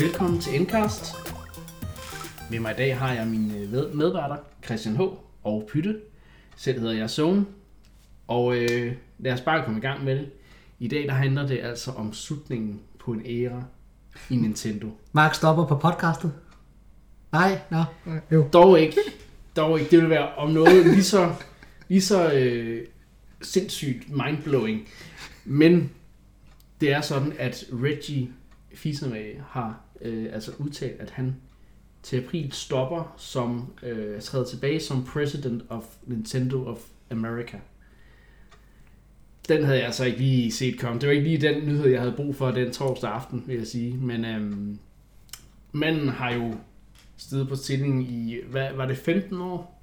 Velkommen til Endcast. Med mig i dag har jeg mine medværter, Christian H. og Pytte. Selv hedder jeg Zone. Og lad os bare komme i gang med det. I dag der handler det altså om slutningen på en æra i Nintendo. Mark stopper på podcastet? Nej. Jo. Dog ikke. Det ville være om noget lige så sindssygt mindblowing. Men det er sådan, at Reggie Fils-Aimé har udtalt, at han til april stopper som træder tilbage som President of Nintendo of America. Den havde jeg altså ikke lige set komme. Det var ikke lige den nyhed, jeg havde brug for den torsdag aften, vil jeg sige. Men manden har jo stedet på stillingen i, var det 15 år,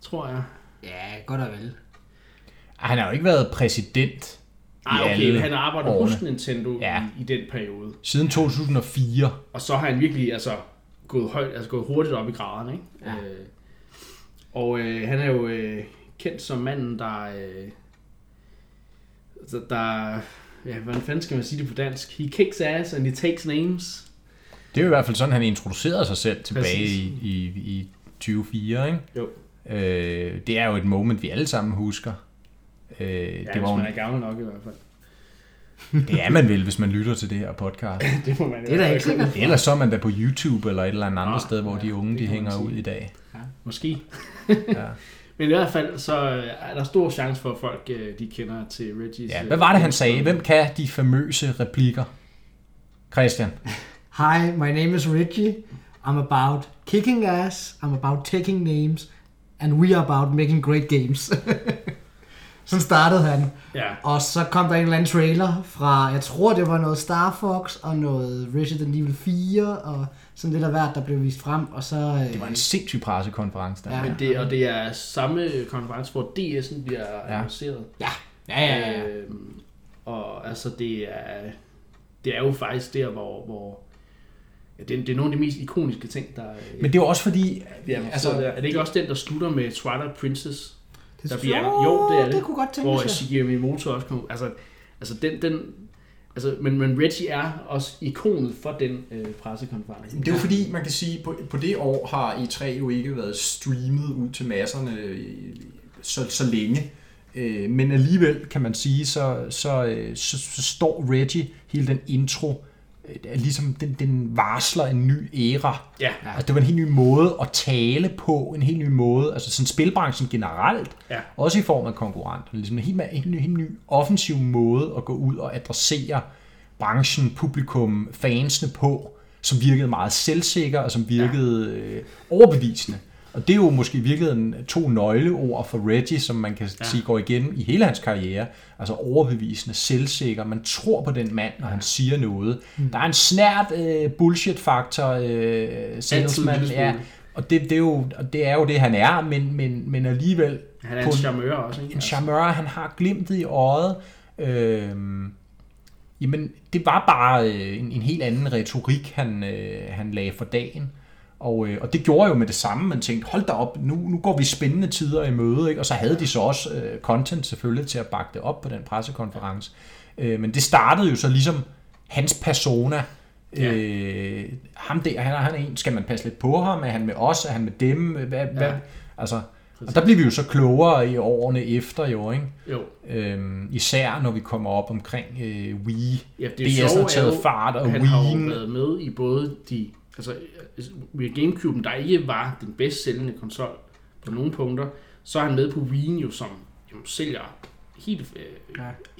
tror jeg? Ja, godt og vel. Han har jo ikke været præsident. Okay, han arbejdede hos Nintendo i den periode. Siden 2004. Og så har han virkelig gået hurtigt op i graderne, ikke? Ja. Han er jo kendt som manden, der hvordan fanden skal man sige det på dansk? He kicks ass and he takes names. Det er jo i hvert fald sådan, han introducerede sig selv tilbage i 2004, ikke? Jo. Det er jo et moment, vi alle sammen husker. Det var man er gammel nok i hvert fald. Det er man vel, hvis man lytter til det her podcast. Det må man. Det er da ikke sikkert. Ellers så er man da på YouTube eller et eller andet andet sted, hvor de unge de hænger ud i dag. Ja, måske. Ja. Men i hvert fald så er der stor chance for, at folk de kender til Reggie. Ja. Hvad var det, han sagde? Hvem kan de famøse replikker? Christian. Hi, my name is Reggie. I'm about kicking ass. I'm about taking names. And we are about making great games. Så startede han, og så kom der en eller anden trailer fra, jeg tror det var noget Star Fox og noget Resident Evil 4 og sådan lidt af hvert, der blev vist frem, og så... Det var en sindssyg pressekonference der. Ja. Men det er samme konference, hvor DS'en bliver annonceret. Ja. Og altså det er jo faktisk der, hvor det er nogle af de mest ikoniske ting, der... Men det er også fordi... er det ikke også den, der slutter med Twilight Princess? Det kunne godt tænke sig. Hvor Shigeru Miyamoto også kom. Men Reggie er også ikonet for den pressekonference. Det er jo fordi, man kan sige, på det år har E3 jo ikke været streamet ud til masserne så længe. Men alligevel kan man sige, så står Reggie hele den intro, ligesom den varsler en ny æra. Ja. Altså, det var en helt ny måde at tale på, en helt ny måde, altså sådan spilbranchen generelt, også i form af konkurrenter. Ligesom en helt ny offensiv måde at gå ud og adressere branchen, publikum, fansene på, som virkede meget selvsikker og som virkede overbevisende. Og det er jo måske i virkeligheden to nøgleord for Reggie, som man kan sige går igen i hele hans karriere. Altså overbevisende, selvsikker. Man tror på den mand, når han siger noget. Der er en snært bullshit-faktor, salesman. Ja. Og det er jo det, han er, men alligevel... Han er en charmeur også, ikke? En charmeur, han har glimtet i øjet. Det var bare en helt anden retorik, han lagde for dagen. Og det gjorde jo med det samme, man tænkte, hold da op, nu går vi spændende tider i møde, ikke? Og så havde de så også content selvfølgelig til at bakke det op på den pressekonference. Men det startede jo så ligesom hans persona, ham der, han er en, skal man passe lidt på ham, er han med os, er han med dem, hvad? Altså, og der bliver vi jo så klogere i årene efter, jo, ikke? Jo. Især når vi kommer op omkring Wii. Ja, DS har taget fart, og Wii. Han har jo været med i både de... Altså, med GameCube'en, der ikke var den bedst sælgende konsol på nogle punkter, så er han med på Wii, jo, som sælger helt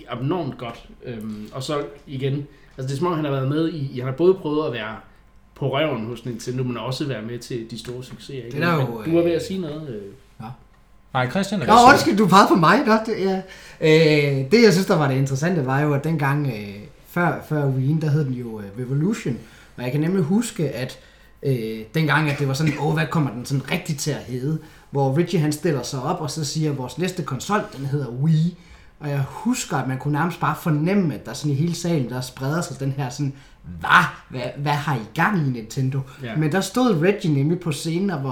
abnormt godt. Og så igen, altså det er som om, han har været med i, han har både prøvet at være på røven hos Nintendo, men også være med til de store succeser. Ikke? Du var ved at sige noget. Nej, Christian. Undskyld, du pegede på mig. Det, jeg synes, der var det interessante, var jo, at dengang før Wii, der hed den jo Revolution. Og jeg kan nemlig huske, at dengang, at det var sådan, hvad kommer den sådan rigtigt til at hedde? Hvor Reggie han stiller sig op og så siger, at vores næste konsol, den hedder Wii. Og jeg husker, at man kunne nærmest bare fornemme, at der sådan i hele salen, der spreder sig den her sådan, hvad har I gang i Nintendo? Ja. Men der stod Reggie nemlig på scenen, og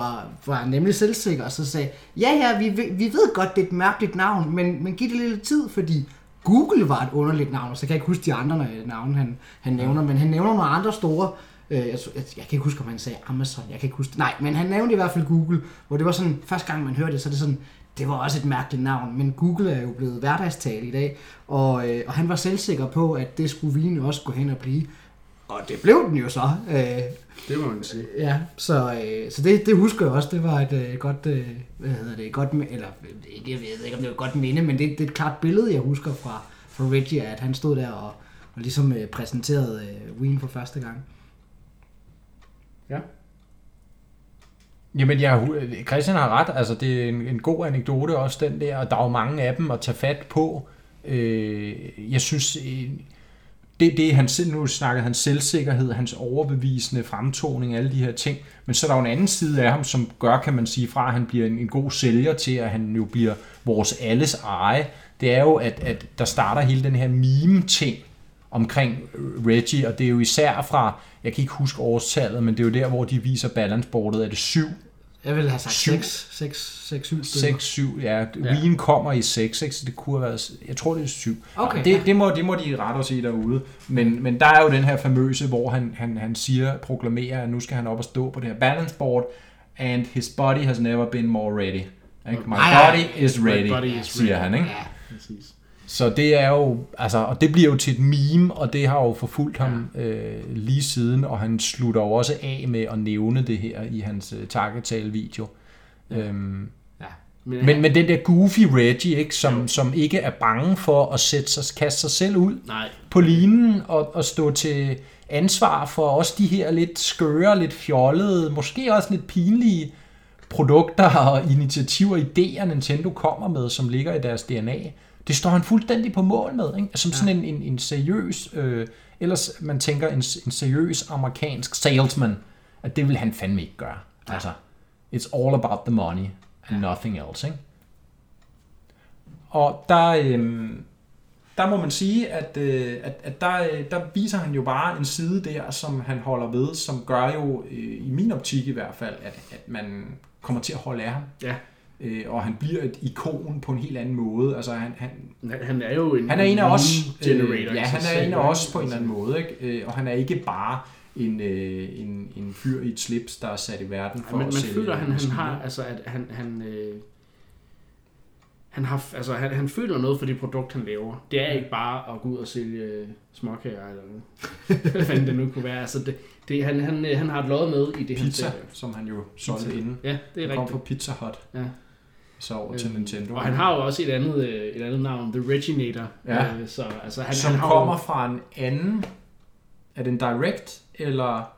var nemlig selvsikker, og så sagde, vi ved godt, det er et mærkeligt navn, men giv det lidt tid, fordi... Google var et underligt navn, så kan jeg ikke huske de andre navne, han nævner, men han nævner nogle andre store Jeg kan ikke huske, om han sagde Amazon, jeg kan ikke huske det. Nej, men han nævnte i hvert fald Google, hvor det var sådan, første gang man hørte det, så det sådan, det var også et mærkeligt navn, men Google er jo blevet hverdagstale i dag, og han var selvsikker på, at det skulle vinen også gå hen og blive, og det blev den jo så. Det må man sige. Ja, så det husker jeg også, det var et godt, jeg ved ikke, om det var et godt minde, men det er et klart billede, jeg husker fra Reggie, at han stod der og ligesom præsenterede Wien for første gang. Ja. Jamen, Christian har ret. Altså, det er en god anekdote også, den der, og der er jo mange af dem at tage fat på. Jeg synes, nu snakkede hans selvsikkerhed, hans overbevisende fremtoning, alle de her ting, men så er der jo en anden side af ham, som gør, kan man sige, fra at han bliver en god sælger til, at han jo bliver vores alles eje. Det er jo, at der starter hele den her meme-ting omkring Reggie, og det er jo især fra, jeg kan ikke huske årstallet, men det er jo der, hvor de viser balancebordet, er det 7? Jeg ville have sagt 6, 7. Ja, Wien kommer i 6, det kunne have været, jeg tror det er 7. Okay, det må de rette os i derude, men der er jo den her famøse, hvor han siger, proklamerer, at nu skal han op og stå på det her balanceboard, and his body has never been more ready. My body is ready, siger han, ikke? Ja, præcis. Så det er jo, altså, og det bliver jo til et meme, og det har jo forfulgt ham lige siden, og han slutter jo også af med at nævne det her i hans takketale-video. Men den der goofy Reggie, ikke, som ikke er bange for at kaste sig selv ud på linen og stå til ansvar for også de her lidt skøre, lidt fjollede, måske også lidt pinlige produkter og initiativer, idéer Nintendo kommer med, som ligger i deres DNA. Det står han fuldstændig på mål med, ikke? Som sådan en seriøs, ellers man tænker en seriøs amerikansk salesman, at det vil han fandme ikke gøre. Ja. Altså, it's all about the money and nothing else, ikke? Og der må man sige, at der viser han jo bare en side der, som han holder ved, som gør jo, i min optik i hvert fald, at man kommer til at holde af ham. Ja. Og han bliver et ikon på en helt anden måde. Altså han er jo en af os. Ja, han er en af os på en eller anden måde, ikke? Og han er ikke bare en fyr i et slips, der er sat i verden for at sælge. Men man føler, han har, altså at han har, altså han føler noget for det produkt, han laver. Det er ikke bare at gå ud og sælge småkager eller noget. Hvad fanden det nu kunne være. Altså det han har et lod med i det her. Pizza, som han jo solgte inden. Ja, det er rigtigt. Han kom fra Pizza Hut. Ja. Så over til Nintendo. Og han har jo også et andet navn, The Reginator. Ja. Så altså han kommer fra en anden. Er det en direct eller?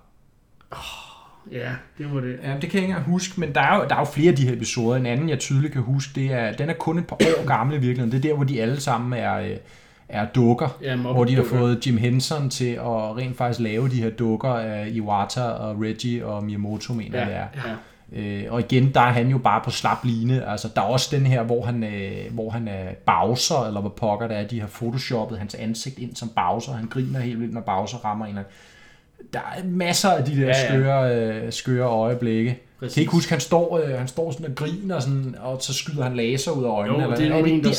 Ja, det var det. Ja, det kan jeg ikke huske, men der er jo flere af de her episoder. En anden, jeg tydeligt kan huske, det er, den er kun et par år gammel i virkeligheden. Det er der, hvor de alle sammen er dukker. Ja, hvor de har fået Jim Henson til at rent faktisk lave de her dukker af Iwata og Reggie og Miyamoto, mener jeg det er. Ja. Og igen, der er han jo bare på slap line. Altså, der er også den her, hvor han er Bowser, eller hvor pokker der er. De har photoshoppet hans ansigt ind som Bowser. Han griner helt vildt, når Bowser rammer en af. Der er masser af de der skøre øjeblikke. Præcis. Kan ikke huske, han står sådan og griner, sådan, og så skyder han laser ud af øjnene. Jo, eller, det er en, der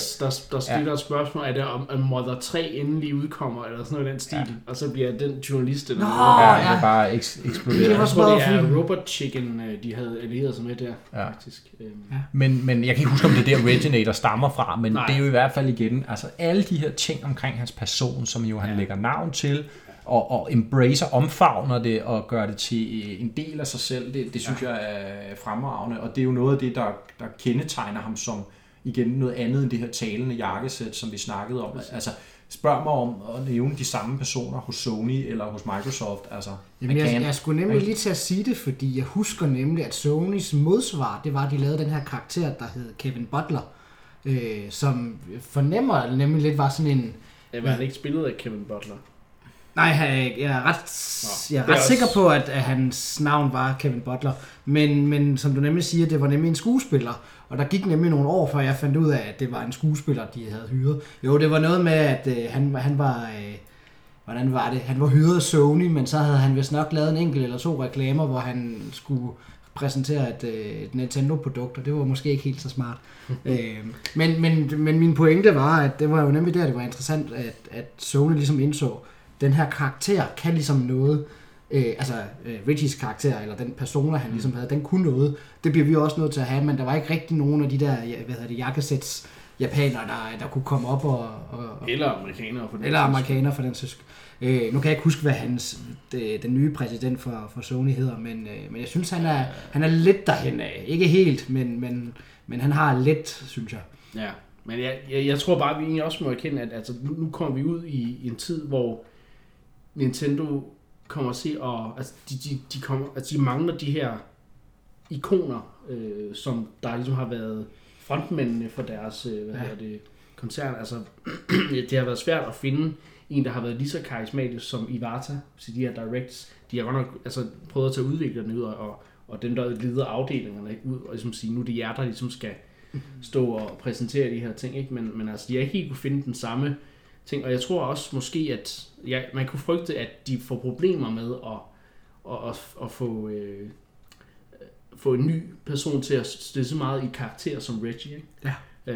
stiller et spørgsmål, er det om Mother 3 endelig udkommer, eller sådan noget i den stil, og så bliver den journalist eller noget. Ja, det er bare eksploderet. Jeg tror, det er Robot Chicken, de havde allieret sig med der, faktisk. Ja. Men jeg kan ikke huske, om det er der Reginator stammer fra, men det er jo i hvert fald igen, altså alle de her ting omkring hans person, som jo han lægger navn til, og embracer, omfavner det og gør det til en del af sig selv, det synes jeg er fremragende, og det er jo noget af det, der kendetegner ham som igen noget andet end det her talende jakkesæt, som vi snakkede om. Altså, spørg mig om at nævne de samme personer hos Sony eller hos Microsoft. Altså, jamen, jeg skulle nemlig lige til at sige det, fordi jeg husker nemlig, at Sonys modsvar, det var, at de lavede den her karakter, der hed Kevin Butler, som fornemmer nemlig lidt var sådan en... Var han ikke spillet af Kevin Butler? Nej, jeg er ret sikker på, at hans navn var Kevin Butler, men som du nemlig siger, det var nemlig en skuespiller, og der gik nemlig nogle år, før jeg fandt ud af, at det var en skuespiller, de havde hyret. Jo, det var noget med, at han var, hvordan var det, han var hyret af Sony, men så havde han vist nok lavet en enkelt eller to reklamer, hvor han skulle præsentere et Nintendo-produkt, og det var måske ikke helt så smart. Men min pointe var, at det var jo nemlig der, det var interessant, at Sony ligesom indså, den her karakter kan ligesom noget, Reggies karakter, eller den persona, han ligesom havde, den kunne noget. Det bliver vi også nødt til at have, men der var ikke rigtig nogen af de der, jakkesæts japanere, der kunne komme op og eller amerikanere for den sags. Nu kan jeg ikke huske, hvad den nye præsident for Sony hedder, men jeg synes, han er lidt derhen af. Ikke helt, men han har lidt, synes jeg. Ja, men jeg tror bare, vi egentlig også må erkende, at altså, nu kommer vi ud i en tid, hvor Nintendo kommer at se, og altså, de mangler de her ikoner, som der ligesom har været frontmændene for deres koncern. Altså, det har været svært at finde en, der har været lige så karismatisk som Iwata, så de her directs, de har godt nok altså, prøvet at tage udviklerne ud, og dem, der leder afdelingerne ud, og ligesom sige, nu er det jer, der ligesom skal stå og præsentere de her ting, ikke? Men altså, de har ikke helt kunne finde den samme ting, og jeg tror også måske, at man kunne frygte, at de får problemer med at få en ny person til at stille så meget i karakter som Reggie, ikke? Ja.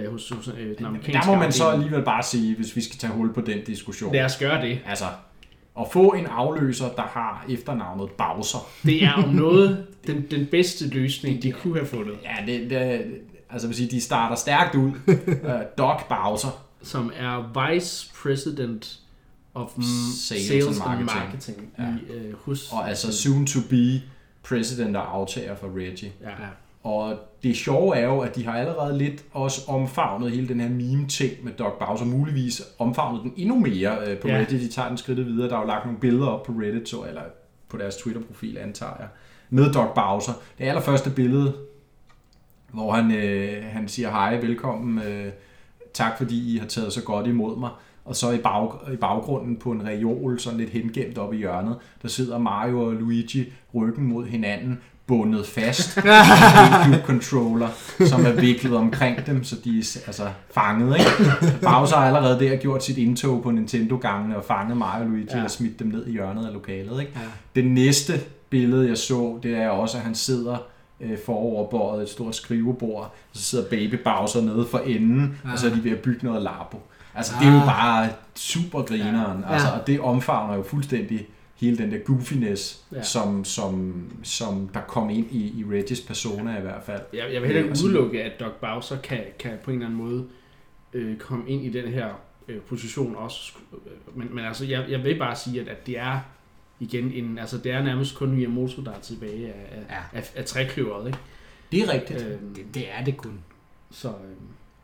Hos den amerikanske. Der må man så alligevel bare sige, hvis vi skal tage hul på den diskussion. Lad os gøre det. Altså, at få en afløser, der har efternavnet Bowser. Det er om noget den bedste løsning, de kunne have fundet. Ja, altså vil sige, de starter stærkt ud. Doug Bowser. Som er Vice President of Sales and Marketing. Ja. Og altså soon to be President og aftager for Reggie. Ja. Og det sjove er jo, at de har allerede lidt også omfavnet hele den her meme-ting med Doug Bowser, muligvis omfavnet den endnu mere på Reddit. De tager den skridt videre. Der er jo lagt nogle billeder op på Reddit, eller på deres Twitter-profil, antager jeg, med Doug Bowser. Det allerførste billede, hvor han siger, hej, velkommen, tak fordi I har taget så godt imod mig. Og så i baggrunden på en reol, sådan lidt hengemt oppe i hjørnet, der sidder Mario og Luigi ryggen mod hinanden, bundet fast med en GameCube-controller, som er viklet omkring dem, så de er altså fanget, ikke? Bowser har allerede der gjort sit indtog på Nintendo-gangene og fanget Mario og Luigi og smidt dem ned i hjørnet af lokalet, ikke? Ja. Det næste billede, jeg så, det er også, at han sidder foroverbøjet et stort skrivebord, og så sidder Baby Bowser nede for enden, og så er de ved at bygge noget labo. Altså, det er jo bare supergrineren, altså, og det omfavner jo fuldstændig hele den der goofiness, som der kom ind i Reggies persona i hvert fald. Jeg vil heller ikke udelukke, at Doug Bowser kan på en eller anden måde komme ind i den her position også. Men altså, jeg vil bare sige, at det er igen altså det er nærmest kun Miyamoto, der er tilbage af trekløveret, ikke? Det er rigtigt. Det er det kun. Så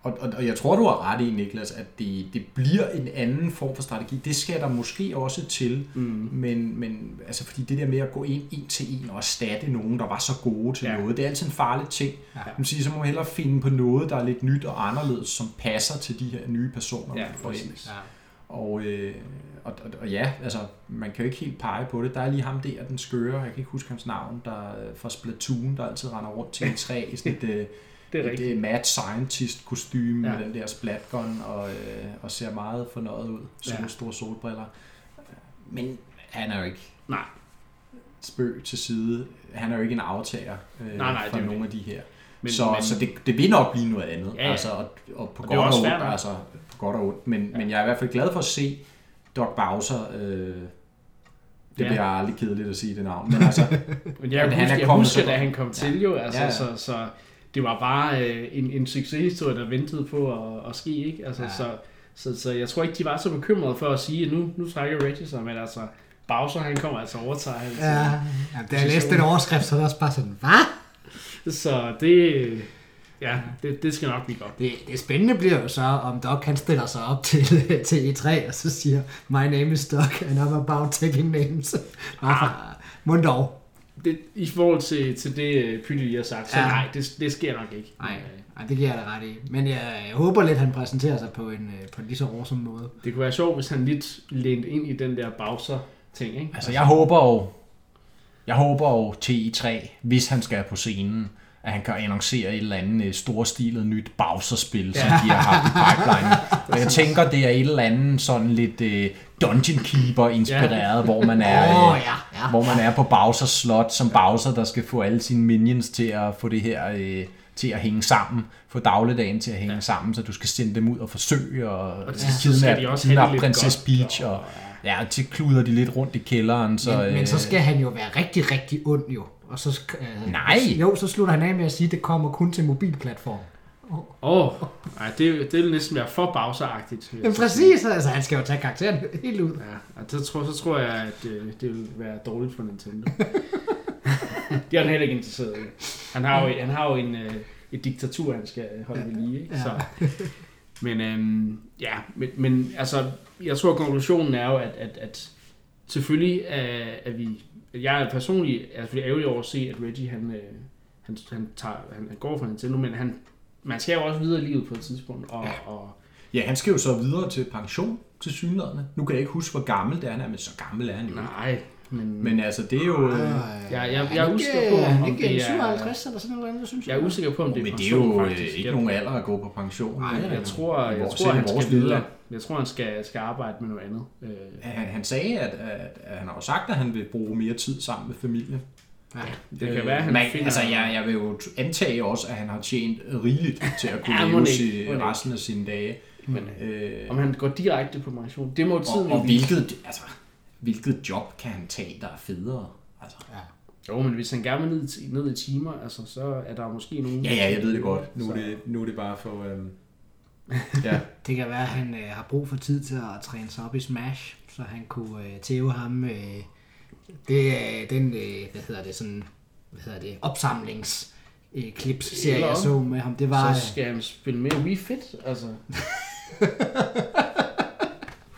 Og jeg tror, du har ret i, Niklas, at det bliver en anden form for strategi. Det skal der måske også til, men altså, fordi det der med at gå ind en til en og erstatte nogen, der var så gode til noget, det er altid en farlig ting. Ja. Man siger, så må man hellere finde på noget, der er lidt nyt og anderledes, som passer til de her nye personer. Ja, præcis. Og ja, altså, man kan jo ikke helt pege på det. Der er lige ham der, den skøre, jeg kan ikke huske hans navn, der fra Splatoon, der altid render rundt til en træ i sådan et Det er mad scientist kostume med den der splatgun og ser meget fornøjet ud. Store solbriller. Men han er jo ikke. Nej. Spøg til side. Han er jo ikke en aftager for nogle af de her. Men det vil nok blive noget andet. Ja. Altså, og på godt og ondt. Altså, på godt og ondt. Men jeg er i hvert fald glad for at se Doug Bowser. Det bliver aldrig kedeligt at sige det navn. Men altså, jeg husker, da han kom til. Så det var bare en succeshistorie, der ventede på at ske, ikke? Altså, så jeg tror ikke, de var så bekymrede for at sige, at nu trækker Reggie sig, men altså, Bowser, han kommer altså overtager. Altså, da jeg læste den overskrift, så var det også bare sådan, hvad? Så det, det skal nok blive godt. Det spændende bliver jo så, om Doug, han stiller sig op til E3, og så siger, my name is Doug, and I'm about taking names. Mund dog. Det, i forhold til det Pytte lige har sagt, så nej, det sker nok ikke. Nej, det giver jeg da ret i. Men jeg håber lidt, han præsenterer sig på en lige så awesome måde. Det kunne være sjovt, hvis han lidt lænede ind i den der Bowser-ting, ikke? Altså, jeg håber jo til E3, hvis han skal på scenen, at han kan annoncere et eller andet storstilet nyt Bowser-spil, som de har haft i pipeline. Og jeg tænker, det er et eller andet sådan lidt Dungeon Keeper-inspireret, hvor man er hvor man er på Bowsers slot, som Bowser, der skal få alle sine minions til at få det her til at hænge sammen, få dagligdagen til at hænge sammen, så du skal sende dem ud og forsøge og kidnappe Princess Peach og Ja, og tit kluder de lidt rundt i kælderen. Så, men så skal han jo være rigtig, rigtig ond jo. Og så, nej! Jo, så slutter han af med at sige, at det kommer kun til mobilplatform. Det ville næsten være for Bowser-agtigt. Men præcis, altså han skal jo tage karakteren helt ud. Ja, og så tror jeg, at det vil være dårligt for Nintendo. Det er han heller ikke interesseret i. Han har jo et diktatur, han skal holde ved lige. Ikke? Ja. Så. Men altså, jeg tror, at konklusionen er jo, at selvfølgelig er vi... Jeg er personligt ærgerlig over at se, at Reggie han går fra Nintendo, men man skal jo også videre i livet på et tidspunkt. Og han skal jo så videre til pension til synlæderne. Nu kan jeg ikke huske, hvor gammel det er, han er, men så gammel er han jo. Nej. Men altså, det er jo... Jeg er usikker på, om det er... 57 eller sådan noget andet, synes jeg. Jeg er usikker på, om det er pension, men det er jo faktisk ikke nogen alder at gå på pension. Nej, jeg tror, han skal arbejde med noget andet. Han sagde, at han har jo sagt, at han vil bruge mere tid sammen med familien. Ja, det kan være, han finder... Altså, jeg vil jo antage også, at han har tjent rigeligt til at kunne leve resten af sine dage. Men om han går direkte på pension, det må tiden... Og hvilket... Hvilket job kan han tage, der er federe? Altså. Ja. Jo, men hvis han gerne vil ned i timer, altså, så er der måske nogen... Ja, jeg ved det godt. Nu er det bare for... Ja. Det kan være, at han har brug for tid til at træne sig op i Smash, så han kunne tæve ham. Opsamlingsklips-serie, jeg så med ham. Det var, så skal han spille mere Wii Fit, altså...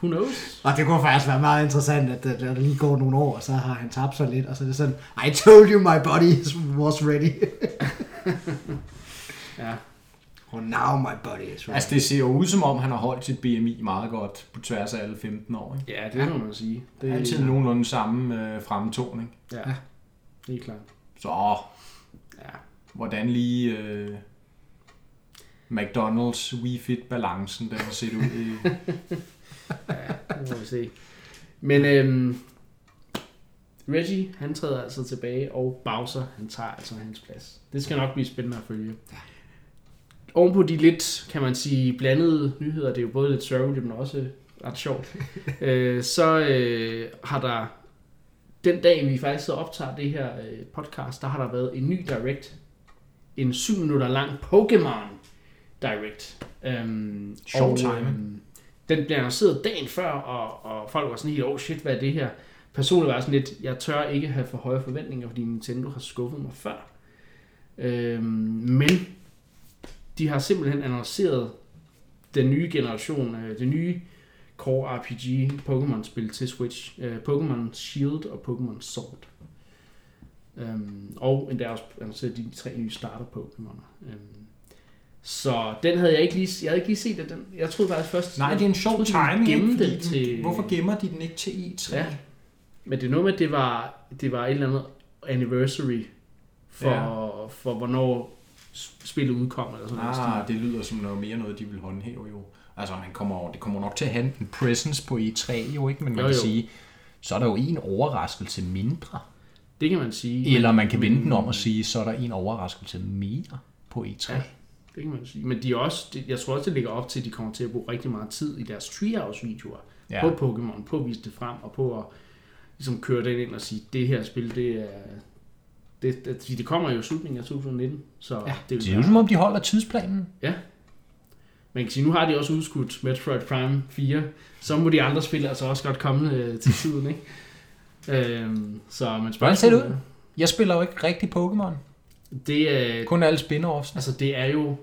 Who knows? Og det kunne faktisk være meget interessant, at der lige går nogle år, og så har han tabt sig lidt, og så er det sådan, I told you my body was ready. Ja. Oh, now my body is ready. Altså det ser jo ud som om, han har holdt sit BMI meget godt på tværs af alle 15 år. Ikke? Ja, det må man sige. Det er altid nogenlunde samme fremtoning. Ja, det er klart. Så, hvordan lige... McDonald's Wii Fit-balancen, der har set ud i... Ja, det må vi se. Men Reggie, han træder altså tilbage, og Bowser, han tager altså hans plads. Det skal nok blive spændende at følge. Ovenpå de lidt, kan man sige, blandede nyheder, det er jo både lidt sørgeligt, men også ret sjovt, så har der, den dag vi faktisk optager det her podcast, der har der været en ny Direct. En 7 minutter lang Pokémon Direct. Showtime. Den bliver annonceret dagen før, og folk var sådan helt, shit, hvad er det her? Personligt var sådan lidt, jeg tør ikke have for høje forventninger, fordi Nintendo har skuffet mig før. Men de har simpelthen annonceret den nye generation, det nye Core RPG Pokémon-spil til Switch. Pokémon Shield og Pokémon Sword. Og endda også annonceret de 3 nye starter Pokémon. Så den havde jeg ikke lige... Jeg havde ikke lige set af den. Jeg troede faktisk først... Nej, det er en sjov timing. Hvorfor gemmer de den ikke til E3? Ja. Men det er noget med, at det var et eller andet anniversary for hvornår spillet udkom. Eller sådan noget. Det lyder som noget mere noget, de vil håndhæve jo. Altså, det kommer nok til at have en presence på E3 jo, ikke? Men man kan sige, så er der jo en overraskelse mindre. Det kan man sige. Eller man kan vende den om og sige, så er der en overraskelse mere på E3. Ja. Det kan man sige. Men jeg tror også, det ligger op til, at de kommer til at bruge rigtig meget tid i deres Treehouse-videoer på Pokémon, på at vise det frem, og på at ligesom køre den ind og sige, det her spil, det er... Det kommer jo i slutningen af 2019. Så det er jo som om, de holder tidsplanen. Ja. Man kan sige, nu har de også udskudt Metroid Prime 4, så må de andre spil altså også godt komme til tiden, ikke? Så man spørger... Hvordan ser det ud? Jeg spiller jo ikke rigtig Pokémon. Det er kun alle spin-offs. Altså det er jo,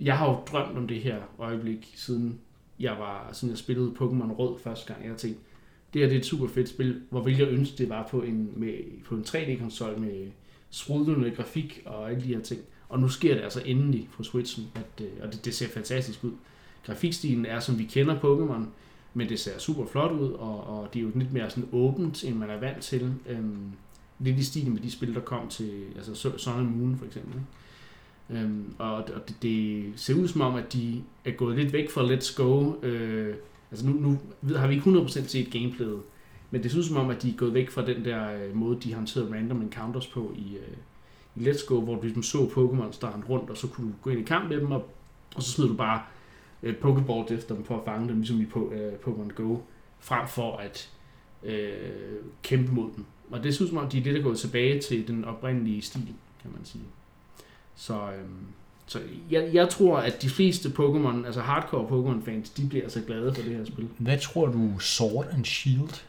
jeg har jo drømt om det her øjeblik siden jeg spillede Pokémon Rød første gang. Jeg tænkte, det her det er et super fedt spil, hvor ville jeg ønske det var på en 3D-konsol med sprudlende grafik og alle de her ting. Og nu sker det altså endelig på Switchen, og det ser fantastisk ud. Grafikstilen er som vi kender Pokémon, men det ser super flot ud, og det er jo lidt mere sådan åbent end man er vant til. Lidt i stil med de spil, der kom til altså Sun and Moon for eksempel. Og det ser ud som om, at de er gået lidt væk fra Let's Go. Altså nu har vi ikke 100% set gameplayet, men det ser ud som om, at de er gået væk fra den der måde, de håndterede random encounters på i Let's Go, hvor du ligesom så Pokémon starten rundt, og så kunne du gå ind i kamp med dem, og så smed du bare Pokéball efter dem for at fange dem, ligesom i Pokémon Go, frem for at kæmpe mod dem. Og det synes som om, de er lidt gået tilbage til den oprindelige stil, kan man sige. Så jeg tror, at de fleste Pokémon, altså hardcore Pokémon-fans, de bliver så glade for det her spil. Hvad tror du Sword and Shield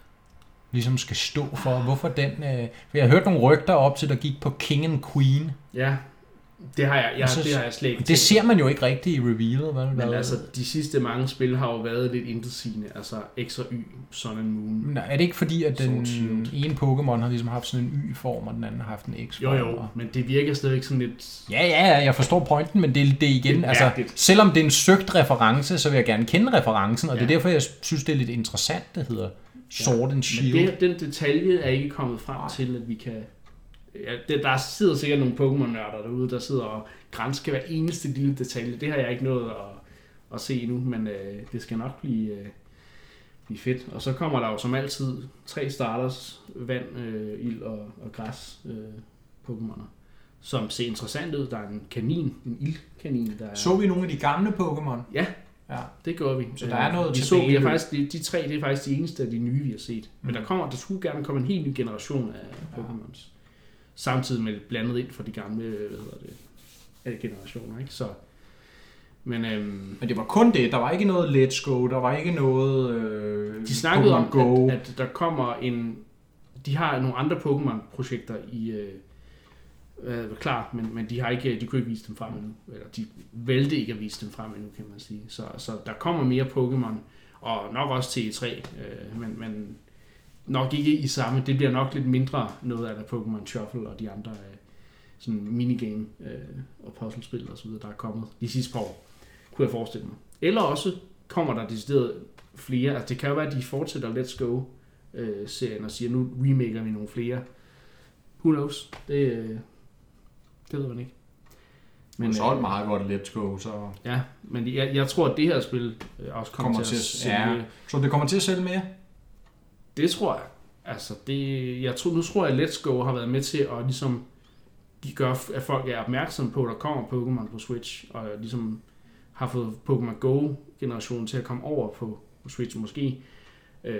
ligesom skal stå for? Hvorfor den... For jeg har hørt nogle rygter op til, der gik på King and Queen. Ja, det har jeg, så, det har jeg slet ikke. Det ser man jo ikke rigtigt i revealet. Men altså, de sidste mange spil har jo været lidt intetsigende. Altså X og Y, Sun and Moon. Nej, er det ikke fordi, at den ene Pokémon har ligesom haft sådan en Y-form, og den anden har haft en X-form? Jo, men det virker stadigvæk sådan lidt... Ja, jeg forstår pointen, men det igen. Det altså, selvom det er en søgt reference, så vil jeg gerne kende referencen, og det er derfor, jeg synes, det er lidt interessant, det hedder Sword and Shield. Men den detalje er ikke kommet frem til, at vi kan... Ja, der sidder sikkert nogle Pokémon-nørder derude, der sidder og gransker hver eneste lille detalje. Det har jeg ikke nået at se endnu, men det skal nok blive fedt. Og så kommer der jo som altid 3 starters, vand, ild og græs Pokémoner, som ser interessant ud. Der er en kanin, en ildkanin. Der er... Så vi nogle af de gamle Pokémon? Ja, det gjorde vi. Så der er noget tilbage. De 3, det er faktisk de eneste af de nye, vi har set. Men der skulle gerne komme en helt ny generation af Pokémons. Samtidig med blandet ind for de gamle generationer, ikke? Så men det var kun det. Der var ikke noget Let's Go, der var ikke noget de snakkede om Go. At der kommer de har nogle andre Pokémon-projekter i klar, men de kunne ikke vise dem frem endnu, eller de vælte ikke at vise dem frem endnu, kan man sige. Så der kommer mere Pokémon, og nok også til E3, men nok ikke i samme. Det bliver nok lidt mindre noget af der Pokémon Shuffle og de andre sådan minigame og puzzlespil og så videre, der er kommet de sidste par år, kunne jeg forestille mig. Eller også kommer der decideret flere. Altså det kan jo være, at de fortsætter Let's Go serien og siger, nu remaker vi nogle flere. Who knows? Det ved man ikke. Men så er det meget godt Let's Go, så... Ja, men jeg tror, at det her spil også kommer til at sælge mere. Så det kommer til at sælge mere? Det tror jeg. Altså nu tror jeg, at Let's Go har været med til at ligesom gøre, at folk er opmærksomme på, at der kommer Pokémon på Switch, og ligesom har fået Pokémon Go-generationen til at komme over på Switch måske.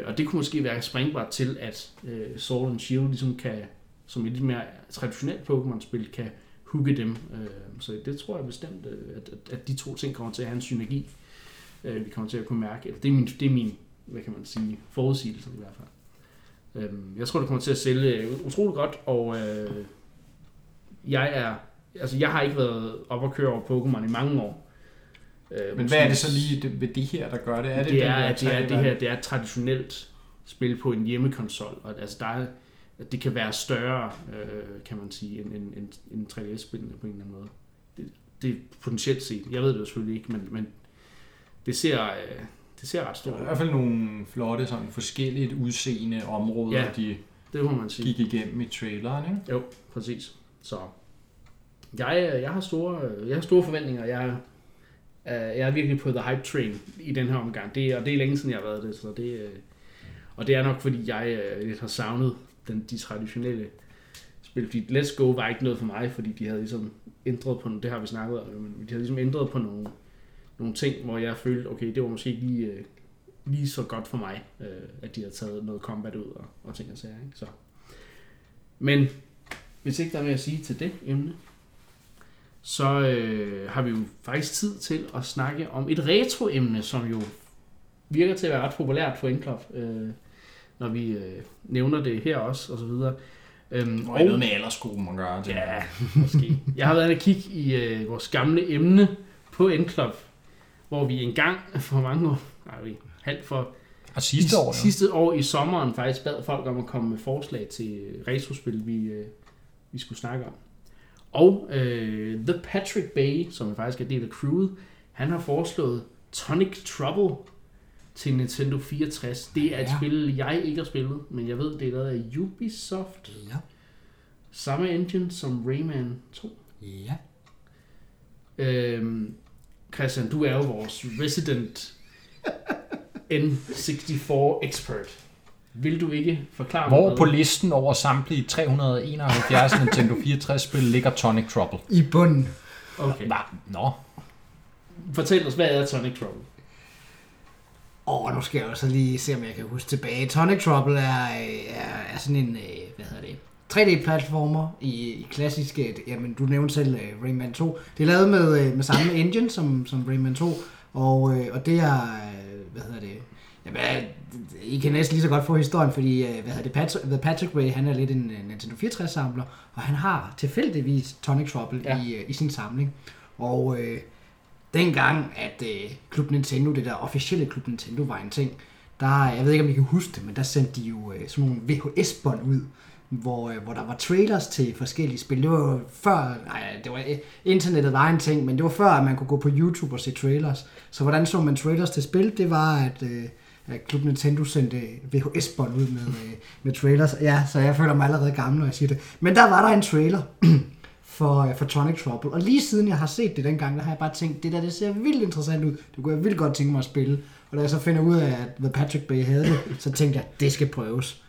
Og det kunne måske være springbræt til, at Sword and Shield ligesom kan, som et lidt mere traditionelt Pokémon-spil, kan hooke dem. Så det tror jeg bestemt, at de 2 ting kommer til at have en synergi, vi kommer til at kunne mærke. Det er min hvad kan man sige, forudsigelser i hvert fald. Jeg tror, det kommer til at sælge utroligt godt, og jeg har ikke været op at køre over Pokémon i mange år. Men hvad er det så lige ved det her, der gør det? Det er et traditionelt spil på en hjemmekonsol, og altså det kan være større, kan man sige, end 3DS-spillene på en eller anden måde. Det er potentielt set. Jeg ved det jo selvfølgelig ikke, men det ser... Det ser ret stort. I hvert fald nogle flotte, sådan forskelligt udseende områder, det må man sige, gik igennem i traileren, ikke? Jo, præcis. Så jeg har store forventninger. Jeg er virkelig på the hype train i den her omgang. Det er længe siden, jeg har været det. Så det er nok, fordi jeg lidt har savnet de traditionelle spil. Fordi Let's Go var ikke noget for mig, fordi de havde ligesom ændret på, det har vi snakket om, men de havde ligesom ændret på nogle ting, hvor jeg følte, okay, det var måske ikke lige så godt for mig, at de havde taget noget combat ud og ting og sager, ikke? Så. Men hvis ikke der er mere at sige til det emne, så har vi jo faktisk tid til at snakke om et retro-emne, som jo virker til at være ret populært for Endclub, når vi nævner det her også, og så videre. Og noget med aldersgruppen at gøre. Ja, måske. Jeg har været inde og kigge i vores gamle emne på Endclub, hvor vi engang for mange år, sidste år i sommeren faktisk bad folk om at komme med forslag til retrospil, vi skulle snakke om. Og The Patrick Bay, som faktisk er del af crewet, han har foreslået Tonic Trouble til Nintendo 64. Det er et spil, jeg ikke har spillet, men jeg ved, det er lavet af Ubisoft. Ja. Samme engine som Rayman 2. Ja. Christian, du er jo vores Resident N64 expert. Vil du ikke forklare mig? Hvor på listen over samtlige 371 Nintendo 64-spil ligger Tonic Trouble? I bunden. Okay. Fortæl os, hvad er Tonic Trouble? Og nu skal jeg også lige se, om jeg kan huske tilbage. Tonic Trouble er sådan en, 3D-platformer i klassiske, jamen du nævnte selv Rayman 2. Det er lavet med samme engine som Rayman 2, og det er, jamen, I kan næsten lige så godt få historien, fordi Patrick Way, han er lidt en Nintendo 64-samler, og han har tilfældigvis Tonic Trouble i sin samling. Og dengang, at Klub Nintendo, det der officielle Klub Nintendo, var en ting, der, jeg ved ikke, om I kan huske det, men der sendte de jo sådan nogle VHS-bånd ud, hvor der var trailers til forskellige spil. Det var før, internettet var en ting, men det var før, at man kunne gå på YouTube og se trailers. Så hvordan så man trailers til spil? Det var, at Klub Nintendo sendte VHS-bånd ud med trailers. Ja, så jeg føler mig allerede gammel, når jeg siger det. Men der var der en trailer for Tonic Trouble, og lige siden jeg har set det dengang, der har jeg bare tænkt, det der, det ser vildt interessant ud. Det kunne jeg vildt godt tænke mig at spille. Og da jeg så finder ud af, at Patrick Bay havde det, så tænkte jeg, det skal prøves.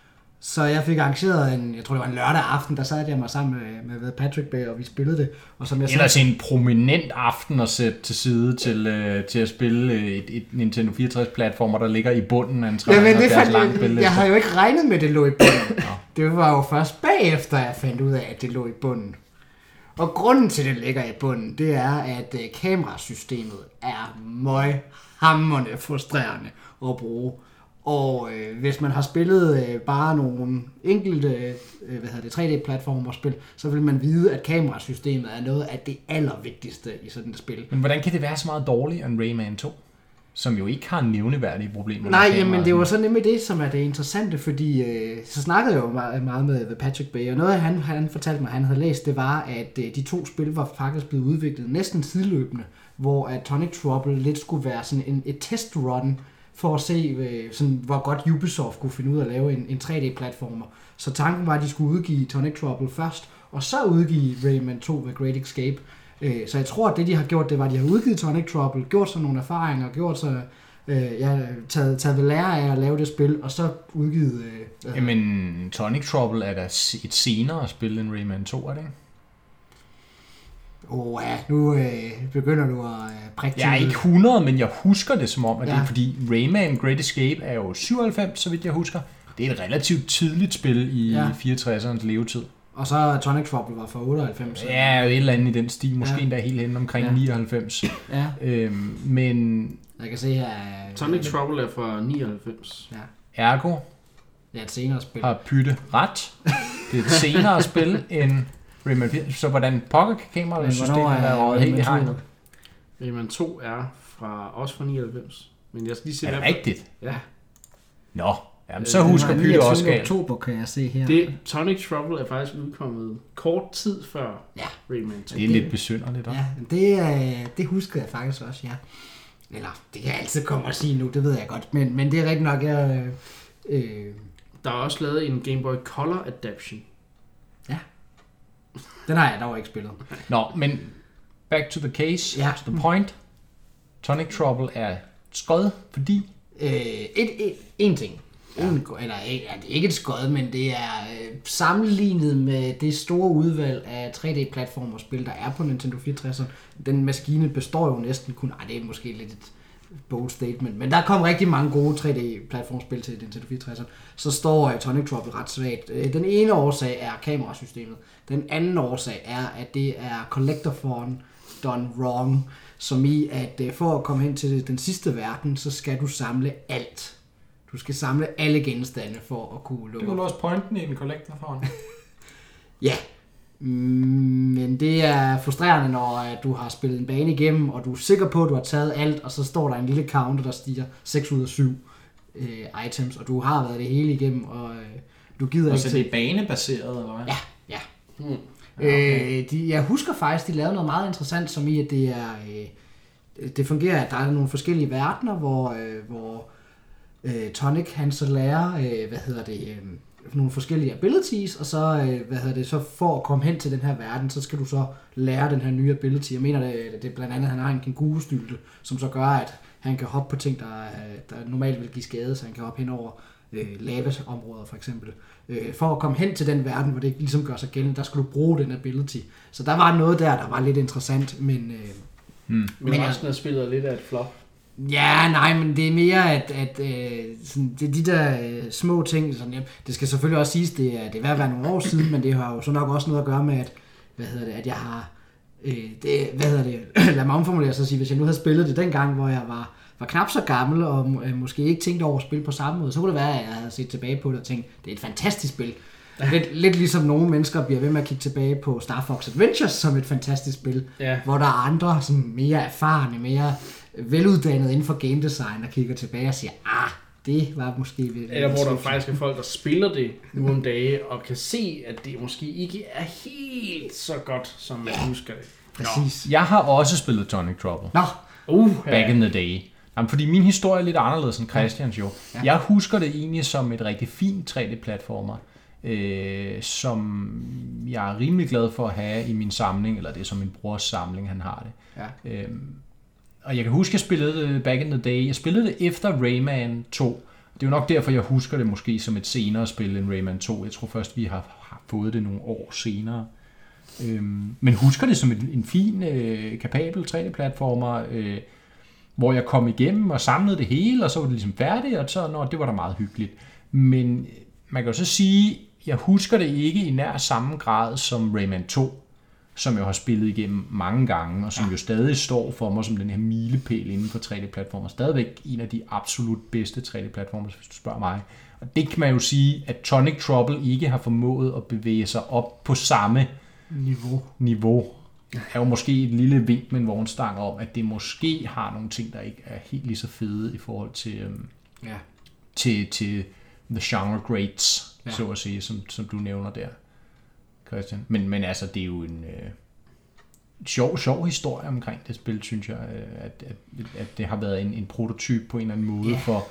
Så jeg fik arrangeret jeg tror det var en lørdag aften, der sad jeg mig sammen med Patrick Bay, og vi spillede det. Og som jeg sagde, ellers en prominent aften at sætte til side til at spille et Nintendo 64-platformer, der ligger i bunden af en 370 lang spilleliste. Jeg havde jo ikke regnet med, det lå i bunden. Det var jo først bagefter, jeg fandt ud af, at det lå i bunden. Og grunden til, det ligger i bunden, det er, at kamerasystemet er møghamrende frustrerende at bruge. Og hvis man har spillet bare nogle enkelte 3D-platformerspil, så vil man vide, at kamerasystemet er noget af det allervigtigste i sådan et spil. Men hvordan kan det være så meget dårligt end Rayman 2, som jo ikke har nævneværdige problemer? Nej, men det var så nemlig det, som er det interessante, fordi så snakkede jeg jo meget med Patrick Bay, og noget af han fortalte mig, han havde læst, det var, at de to spil var faktisk blevet udviklet næsten sideløbende, hvor at Tonic Trouble lidt skulle være sådan et testrun, for at se, sådan, hvor godt Ubisoft kunne finde ud af at lave en 3D-platformer. Så tanken var, at de skulle udgive Tonic Trouble først, og så udgive Rayman 2 The Great Escape. Så jeg tror, at det, de har gjort, det var, at de har udgivet Tonic Trouble, gjort sig nogle erfaringer, taget ved lære af at lave det spil, og så udgivet... Jamen, Tonic Trouble er da et senere spil end Rayman 2, er det ikke? Nu begynder du at prikke til. Jeg er ikke 100, men jeg husker det som om, at det er, fordi Rayman Great Escape er jo 97, så vidt jeg husker. Det er et relativt tidligt spil i 64'ernes levetid. Og så Tonic Trouble var fra 98. Ja, et eller andet i den stil. Måske endda helt hen omkring 99. Ja. Men... Jeg kan se her... Tonic Trouble er fra 99. Ja. Ergo... Det er et senere spil. Har Pytte ret. Det er et senere spil end... Rayman, så hvordan pokker kamerasystemet er røget helt i hegnet? Rayman 2 er også fra 99. Men jeg skal lige se, er det rigtigt? Ja. Nå, jamen, så husker Pytte også galt. 29. oktober kan jeg se her. Det, Tonic Trouble er faktisk udkommet kort tid før Rayman 2. Det er lidt besynderligt også. Ja, det husker jeg faktisk også, ja. Eller, det kan jeg altid komme og sige nu, det ved jeg godt. Men det er rigtigt nok, der er også lavet en Game Boy Color Adaption. Ja. Den har jeg dog ikke spillet. Nå, men back to the case, to the point. Tonic Trouble er skød, fordi... En ting. Ja. Det er ikke et skød, men det er sammenlignet med det store udvalg af 3D-platformerspil, der er på Nintendo 64. Den maskine består jo næsten kun... det er måske lidt et bold statement, men der kom rigtig mange gode 3D-platformspil til Nintendo 64. Så står Tonic Trouble ret svagt. Den ene årsag er kamerasystemet. Den anden årsag er, at det er collector-font done wrong, som i, at for at komme hen til den sidste verden, så skal du samle alt. Du skal samle alle genstande for at kunne lukke. Det var også pointen i en collector-font. Ja. Men det er frustrerende, når du har spillet en bane igennem, og du er sikker på, at du har taget alt, og så står der en lille counter, der stiger 6 ud af 7 items, og du har været det hele igennem, og du gider ikke til. Og så det er banebaseret, eller hvad? Ja. Okay. Jeg husker faktisk, de lavede noget meget interessant, som i, at det fungerer, at der er nogle forskellige verdener, hvor Tonic, han så lærer, nogle forskellige abilities, og så, så for at komme hen til den her verden, så skal du så lære den her nye ability. Jeg mener, det er blandt andet, at han har en kængurustylte, som så gør, at han kan hoppe på ting, der normalt vil give skade, så han kan hoppe hen over lavaområder for eksempel. For at komme hen til den verden, hvor det ikke ligesom gør sig gældende, der skal du bruge den ability. Så der var noget der var lidt interessant, men... Men resten af spillet er lidt af et flop. Ja, nej, men det er mere, at sådan, det er de der små ting. Sådan, ja, det skal selvfølgelig også siges, det er ved at være nogle år siden, men det har jo så nok også noget at gøre med, at, at jeg har... lad mig omformulere så at sige, hvis jeg nu havde spillet det dengang, hvor jeg var knap så gammel og måske ikke tænkte over at spille på samme måde, så kunne det være, at jeg havde set tilbage på det og tænkt, det er et fantastisk spil. Lidt ligesom nogle mennesker bliver ved med at kigge tilbage på Star Fox Adventures som et fantastisk spil, ja. Hvor der er andre sådan mere erfarne, mere veluddannede inden for game design, der kigger tilbage og siger, det var måske... Eller hvor der faktisk er folk, der spiller det nu om dage, og kan se, at det måske ikke er helt så godt, som man husker det. Præcis. Nå. Jeg har også spillet Tonic Trouble. Nå. Back in the day. Jamen, fordi min historie er lidt anderledes end Christians jo. Ja. Jeg husker det egentlig som et rigtig fint 3D-platformer, som jeg er rimelig glad for at have i min samling, eller det er som min brors samling, han har det. Ja. Og jeg kan huske, at jeg spillede back in the day. Jeg spillede det efter Rayman 2. Det er jo nok derfor, jeg husker det måske som et senere spil end Rayman 2. Jeg tror først, vi har fået det nogle år senere. Men husker det som en fin, kapabel 3D-platformer, hvor jeg kom igennem og samlede det hele, og så var det ligesom færdigt, og så, det var da meget hyggeligt. Men man kan jo så sige, jeg husker det ikke i nær samme grad som Rayman 2. Som jeg har spillet igennem mange gange, og som jo stadig står for mig som den her milepæl inden for 3D-platformer. Stadigvæk en af de absolut bedste 3D-platformer, hvis du spørger mig. Og det kan man jo sige, at Tonic Trouble ikke har formået at bevæge sig op på samme niveau. Det er jo måske et lille vink med en vognstang om, at det måske har nogle ting, der ikke er helt lige så fede i forhold til, til the genre greats, så at sige, som du nævner der. Christian. Men altså, det er jo en sjov historie omkring det spil, synes jeg, at det har været en prototyp på en eller anden måde for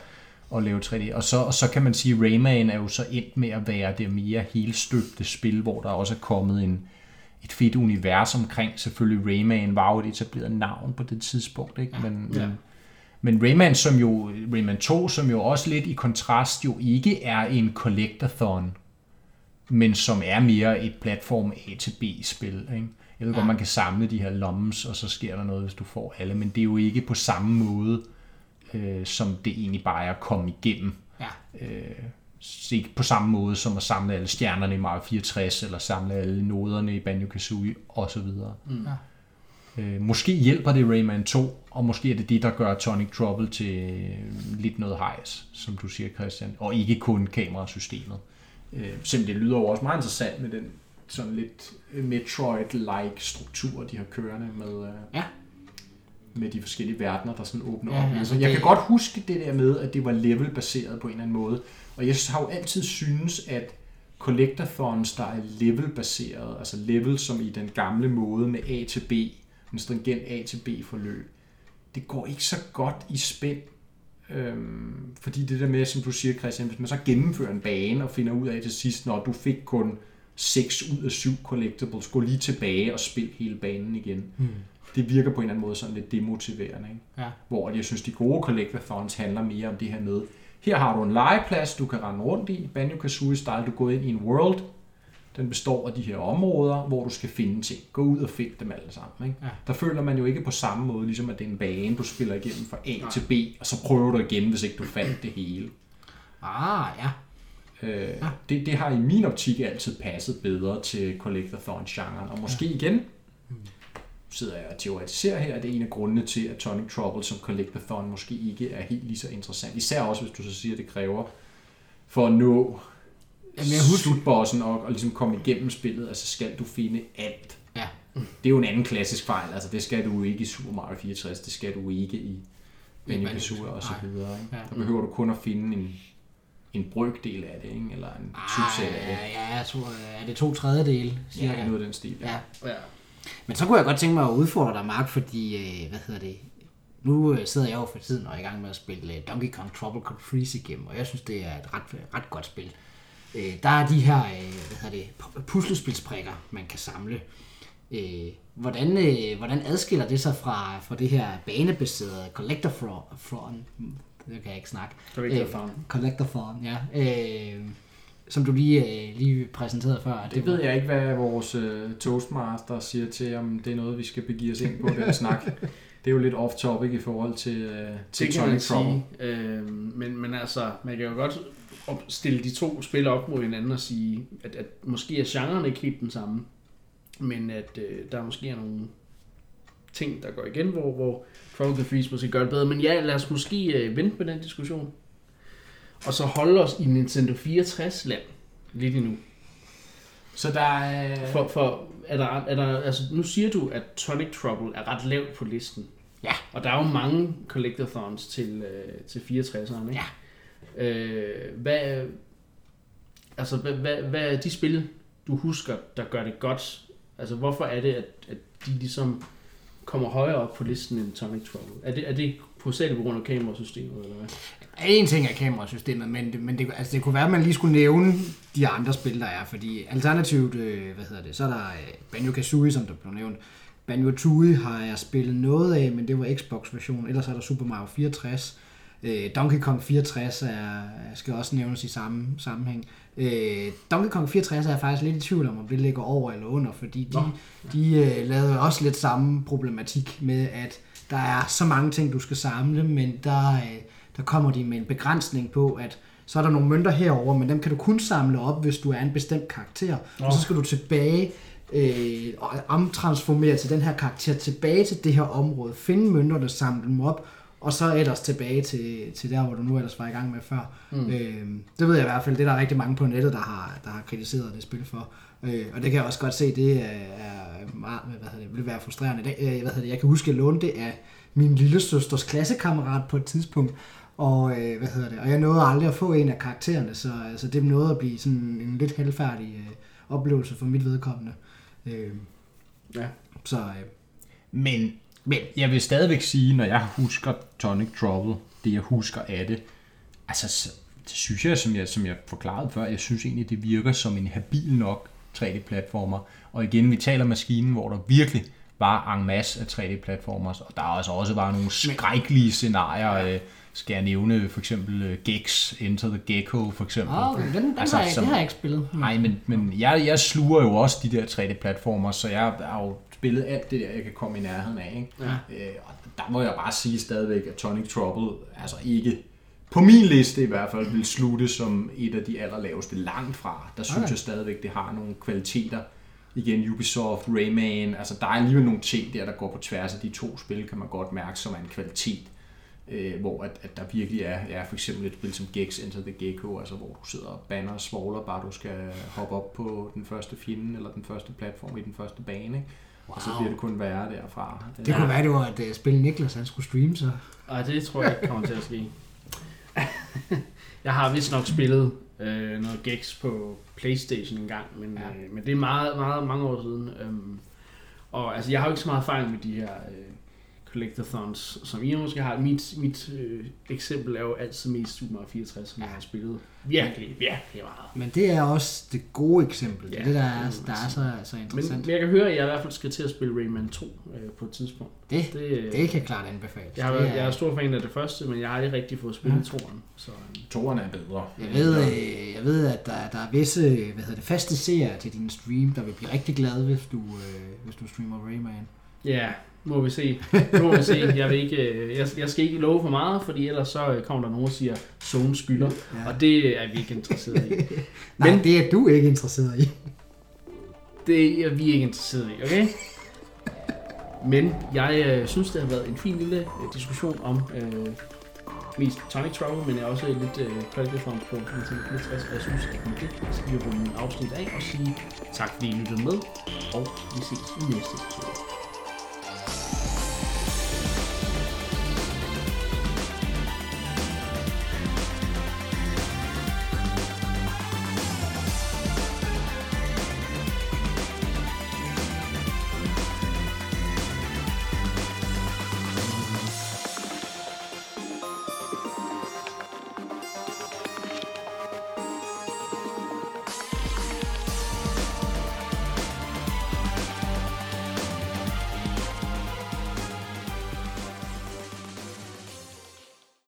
at lave 3D. Og så kan man sige, at Rayman er jo så endt med at være det mere helstøbte spil, hvor der også er kommet et fedt univers omkring. Selvfølgelig Rayman var jo et etableret navn på det tidspunkt, ikke? Men Rayman, som jo, Rayman 2, som jo også lidt i kontrast jo ikke er en collectathon, men som er mere et platform A til B-spil. Ikke? Jeg ved godt, man kan samle de her lommes, og så sker der noget, hvis du får alle, men det er jo ikke på samme måde, som det egentlig bare er at komme igennem. Ja. Ikke på samme måde som at samle alle stjernerne i Mario 64, eller samle alle noderne i Banjo-Kazooie, osv. Ja. Måske hjælper det Rayman 2, og måske er det det, der gør Tonic Trouble til lidt noget hejs, som du siger, Christian, og ikke kun kamerasystemet. Simpelthen lyder jo også meget interessant med den sådan lidt Metroid-like struktur, de har kørende med, med de forskellige verdener, der sådan åbner op. Altså, jeg kan godt huske det der med, at det var level-baseret på en eller anden måde. Og jeg har jo altid synes, at collectathons, der er level-baseret, altså level som i den gamle måde med A til B, en stringent A til B-forløb, det går ikke så godt i spænd. Fordi det der med, som du siger, Christian, hvis man så gennemfører en bane og finder ud af til sidst, når du fik kun 6 ud af 7 collectibles, gå lige tilbage og spil hele banen igen. Det virker på en eller anden måde sådan lidt demotiverende, ikke? Ja. Hvor jeg synes, de gode collectathons handler mere om det her med, her har du en legeplads, du kan rende rundt i, Banjo-Kazooie-style, du går ind i en world, den består af de her områder, hvor du skal finde ting. Gå ud og find dem alle sammen. Ikke? Ja. Der føler man jo ikke på samme måde, ligesom at det er en bane, du spiller igennem fra A til B, og så prøver du igen, hvis ikke du fandt det hele. Det har i min optik altid passet bedre til collectathon-genren. Og måske igen, sidder jeg og teoretiserer her, at det er en af grundene til, at Tonic Trouble som collectathon måske ikke er helt lige så interessant. Især også, hvis du så siger, at det kræver for at nå... slutbossen og ligesom komme igennem spillet, altså skal du finde alt. Ja. Det er jo en anden klassisk fejl, altså det skal du ikke i Super Mario 64, det skal du ikke i Banjo-Kazooie og så videre. Ja. Der behøver du kun at finde en brøkdel af det, ikke? Eller en subset af det. Ja, jeg tror, er det 2/3 cirka? Ja, noget af den stil. Ja. Ja. Men så kunne jeg godt tænke mig at udfordre dig, Mark, fordi, nu sidder jeg jo for tiden og er i gang med at spille Donkey Kong Trouble Freeze igennem, og jeg synes, det er et ret godt spil. Der er de her puslespilsbrikker, man kan samle. Hvordan adskiller det sig fra det her banebaserede collectathon? Det kan jeg ikke snakke. Collectathon, som du lige præsenterede før. Det ved jeg ikke, hvad vores Toastmaster siger til, om det er noget, vi skal begive os ind på den snak. det er jo lidt off-topic i forhold til Tonic Trouble. Men altså, man kan jo godt stille de to spil op mod hinanden og sige, at måske er genren ikke helt den samme, men at der måske er nogle ting, der går igen, hvor Trouble the Freeze måske gør det bedre. Men ja, lad os måske vente med den diskussion. Og så holde os i Nintendo 64-land lidt endnu. Så der er... Er der, altså nu siger du, at Tonic Trouble er ret lavt på listen. Ja. Og der er jo mange collectathons til 64'erne, ikke? Ja. Hvad er de spil, du husker, der gør det godt? Altså hvorfor er det, at de ligesom kommer højere op på listen end Tonic Trouble? Er det hovedsageligt på grund af kamerasystemet, eller hvad? En ting er kamerasystemet, men det, altså det kunne være, at man lige skulle nævne de andre spil, der er, fordi alternativt, så er der Banjo-Kazooie, som der blev nævnt. Banjo-Tooie har jeg spillet noget af, men det var Xbox-versionen. Ellers er der Super Mario 64. Donkey Kong 64 skal også nævnes i samme sammenhæng. Donkey Kong 64 er jeg faktisk lidt i tvivl om det ligger over eller under, fordi de lavede også lidt samme problematik med, at der er så mange ting, du skal samle, men der kommer de med en begrænsning på, at så er der nogle mønter herover, men dem kan du kun samle op, hvis du er en bestemt karakter. Oh. Og så skal du tilbage og omtransformere til den her karakter, tilbage til det her område, finde mønterne, samle dem op, og så ellers tilbage til der, hvor du nu ellers var i gang med før. Mm. Det ved jeg i hvert fald, det er der rigtig mange på nettet, der har kritiseret det spil for. Og det kan jeg også godt se, det er meget, vil være frustrerende. Jeg kan huske, at jeg lånte det af min lillesøsters klassekammerat på et tidspunkt, og og jeg nåede aldrig at få en af karaktererne, så altså, det nåede at blive sådan en lidt halvfærdig oplevelse for mit vedkommende. Så men jeg vil stadigvæk sige, når jeg husker Tonic Trouble, det jeg husker af det, altså det synes jeg, som jeg forklarede før, jeg synes egentlig, det virker som en habil nok 3D-platformer. Og igen, vi taler maskinen, hvor der virkelig var en masse af 3D-platformers, og der også var nogle skrækkelige scenarier. Ja. Skal jeg nævne for eksempel Gex Enter the Gecko for eksempel. Det har jeg ikke spillet. Nej, men jeg sluger jo også de der 3D-platformer, så jeg har jo spillet alt det der, jeg kan komme i nærheden af. Ikke? Ja. Og der må jeg bare sige stadigvæk, at Tonic Trouble altså ikke på min liste i hvert fald vil slutte som et af de allerlaveste langt fra. Der synes jeg stadigvæk, det har nogle kvaliteter. Igen Ubisoft, Rayman, altså der er alligevel nogle ting der går på tværs af de to spil, kan man godt mærke, som er en kvalitet. Hvor at der virkelig er for eksempel et spil som Gex Enter the Gecko, altså hvor du sidder og banner og svogler, bare du skal hoppe op på den første fjende eller den første platform i den første bane, ikke? Wow. Og så bliver det kun værre derfra. Det kunne være, det var at spille Niklas, han skulle streame så. Og det tror jeg ikke kommer til at ske. Jeg har vist nok spillet noget Gex på PlayStation engang, men det er meget, meget mange år siden. Og altså, jeg har jo ikke så meget erfaring med de her collectathons, som I måske har. Mit eksempel er jo altid mest Super Mario 64, som jeg har spillet. Virkelig meget. Men det er også det gode eksempel. Det er det, der er så interessant. Men jeg kan høre, at jeg i hvert fald skal til at spille Rayman 2 på et tidspunkt. Det kan klart anbefales. Jeg er stor fan af det første, men jeg har ikke rigtig fået spillet toeren. Så toeren er bedre. Jeg ved, at der er visse faste seere til din stream, der vil blive rigtig glade, hvis du streamer Rayman. Ja, må vi se. Jeg skal ikke love for meget, fordi ellers så kommer der nogen og siger, Zone skylder, og det er vi ikke interesseret i. Nej, men det er du ikke interesseret i. Det er vi ikke interesseret i, okay? Men jeg synes, det har været en fin lille diskussion om mest Tonic Trouble, men jeg er også lidt platform på Nintendo 64, og jeg synes, at med det skal vi runde en afsnit af og sige tak, fordi I lyttede med, og vi ses i næste episode.